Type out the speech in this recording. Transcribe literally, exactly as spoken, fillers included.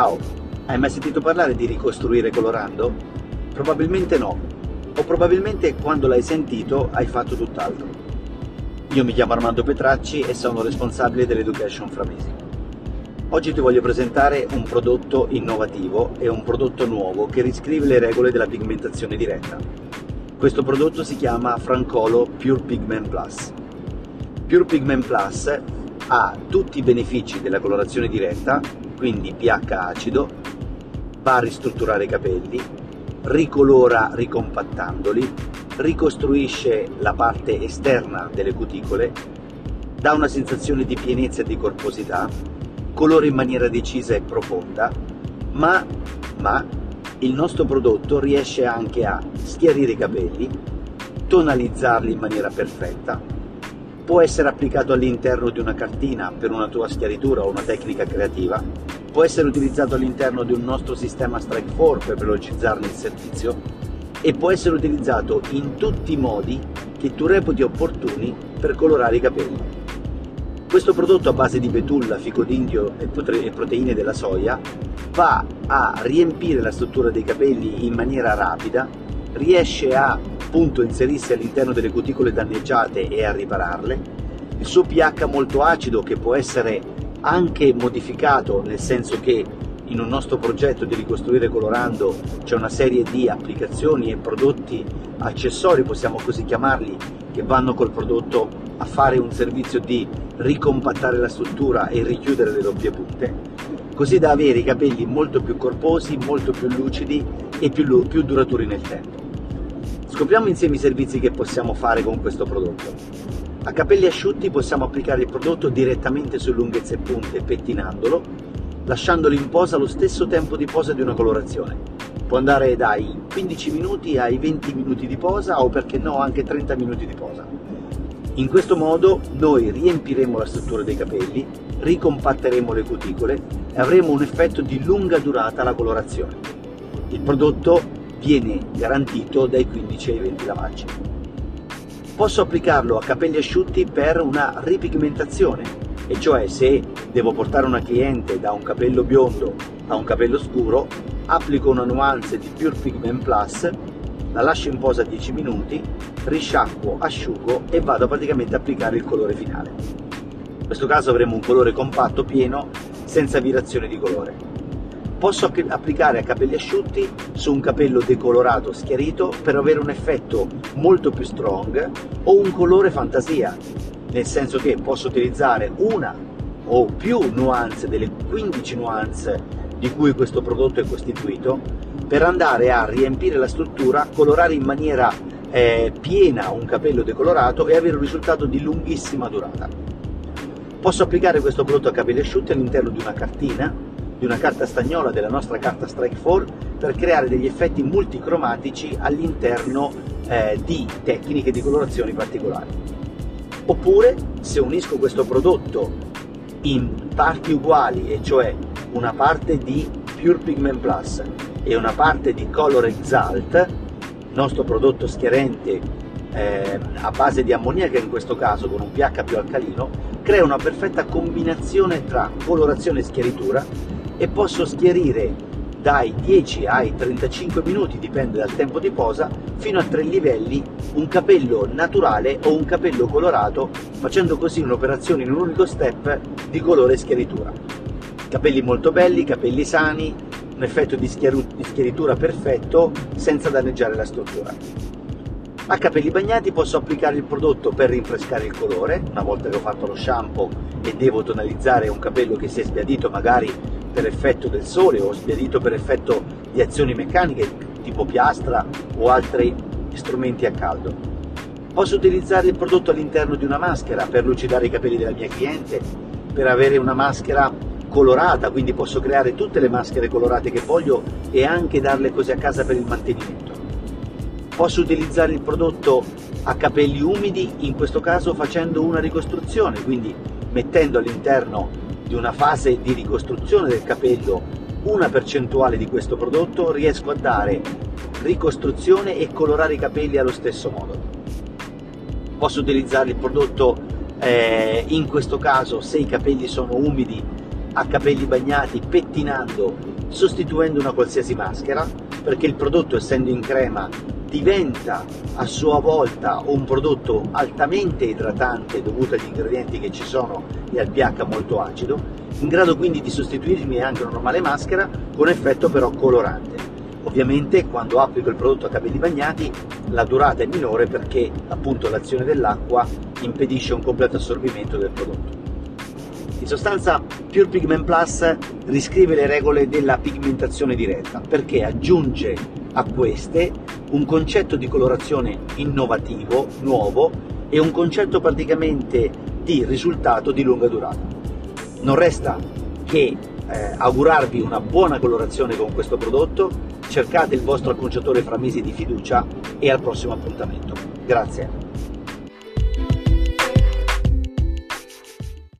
Ciao, hai mai sentito parlare di ricostruire colorando? Probabilmente no, o probabilmente quando l'hai sentito hai fatto tutt'altro. Io mi chiamo Armando Petracci e sono responsabile dell'Education Framesi. Oggi ti voglio presentare un prodotto innovativo e un prodotto nuovo che riscrive le regole della pigmentazione diretta. Questo prodotto si chiama Francolo Pure Pigment Plus. Pure Pigment Plus ha tutti i benefici della colorazione diretta, quindi pH acido, va a ristrutturare i capelli, ricolora ricompattandoli, ricostruisce la parte esterna delle cuticole, dà una sensazione di pienezza e di corposità, colora in maniera decisa e profonda, ma, ma il nostro prodotto riesce anche a schiarire i capelli, tonalizzarli in maniera perfetta. Può essere applicato all'interno di una cartina per una tua schiaritura o una tecnica creativa, può essere utilizzato all'interno di un nostro sistema Strike Force per velocizzarne il servizio e può essere utilizzato in tutti i modi che tu reputi opportuni per colorare i capelli. Questo prodotto a base di betulla, fico d'indio e proteine della soia va a riempire la struttura dei capelli in maniera rapida, riesce a appunto inserirsi all'interno delle cuticole danneggiate e a ripararle. Il suo pH molto acido, che può essere anche modificato, nel senso che in un nostro progetto di ricostruire colorando c'è una serie di applicazioni e prodotti accessori, possiamo così chiamarli, che vanno col prodotto a fare un servizio di ricompattare la struttura e richiudere le doppie punte, così da avere i capelli molto più corposi, molto più lucidi e più, più duraturi nel tempo. Scopriamo insieme i servizi che possiamo fare con questo prodotto. A capelli asciutti possiamo applicare il prodotto direttamente su lunghezze e punte pettinandolo, lasciandolo in posa lo stesso tempo di posa di una colorazione. Può andare dai quindici minuti ai venti minuti di posa o, perché no, anche trenta minuti di posa. In questo modo noi riempiremo la struttura dei capelli, ricompatteremo le cuticole e avremo un effetto di lunga durata alla colorazione. Il prodotto viene garantito dai quindici ai venti lavaggi. Posso applicarlo a capelli asciutti per una ripigmentazione, e cioè se devo portare una cliente da un capello biondo a un capello scuro, applico una nuance di Pure Pigment Plus, la lascio in posa dieci minuti, risciacquo, asciugo e vado praticamente a applicare il colore finale. In questo caso avremo un colore compatto pieno senza virazione di colore. Posso applicare a capelli asciutti su un capello decolorato schiarito per avere un effetto molto più strong o un colore fantasia, nel senso che posso utilizzare una o più nuance delle quindici nuance di cui questo prodotto è costituito per andare a riempire la struttura, colorare in maniera eh, piena un capello decolorato e avere un risultato di lunghissima durata. Posso applicare questo prodotto a capelli asciutti all'interno di una cartina, di una carta stagnola, della nostra carta Strike quattro, per creare degli effetti multicromatici all'interno eh, di tecniche di colorazioni particolari. Oppure, se unisco questo prodotto in parti uguali, e cioè una parte di Pure Pigment Plus e una parte di Color Exalt, nostro prodotto schiarente eh, a base di ammoniaca in questo caso, con un pH più alcalino, crea una perfetta combinazione tra colorazione e schiaritura, e posso schiarire dai dieci ai trentacinque minuti, dipende dal tempo di posa, fino a tre livelli un capello naturale o un capello colorato, facendo così un'operazione in un unico step di colore e schiaritura. Capelli molto belli, capelli sani, un effetto di, di schiaritura perfetto senza danneggiare la struttura. A capelli bagnati posso applicare il prodotto per rinfrescare il colore, una volta che ho fatto lo shampoo e devo tonalizzare un capello che si è sbiadito magari per effetto del sole o sbiadito per effetto di azioni meccaniche tipo piastra o altri strumenti a caldo. Posso utilizzare il prodotto all'interno di una maschera per lucidare i capelli della mia cliente, per avere una maschera colorata, quindi posso creare tutte le maschere colorate che voglio e anche darle così a casa per il mantenimento. Posso utilizzare il prodotto a capelli umidi, in questo caso facendo una ricostruzione, quindi mettendo all'interno di una fase di ricostruzione del capello una percentuale di questo prodotto, riesco a dare ricostruzione e colorare i capelli allo stesso modo. Posso utilizzare il prodotto eh, in questo caso se i capelli sono umidi a capelli bagnati, pettinando, sostituendo una qualsiasi maschera, perché il prodotto, essendo in crema, diventa a sua volta un prodotto altamente idratante dovuto agli ingredienti che ci sono e al pH molto acido, in grado quindi di sostituirmi anche una normale maschera con effetto però colorante. Ovviamente quando applico il prodotto a capelli bagnati la durata è minore perché appunto l'azione dell'acqua impedisce un completo assorbimento del prodotto. In sostanza Pure Pigment Plus riscrive le regole della pigmentazione diretta perché aggiunge a queste un concetto di colorazione innovativo, nuovo e un concetto praticamente di risultato di lunga durata. Non resta che eh, augurarvi una buona colorazione con questo prodotto. Cercate il vostro acconciatore Framesi di fiducia e al prossimo appuntamento. Grazie.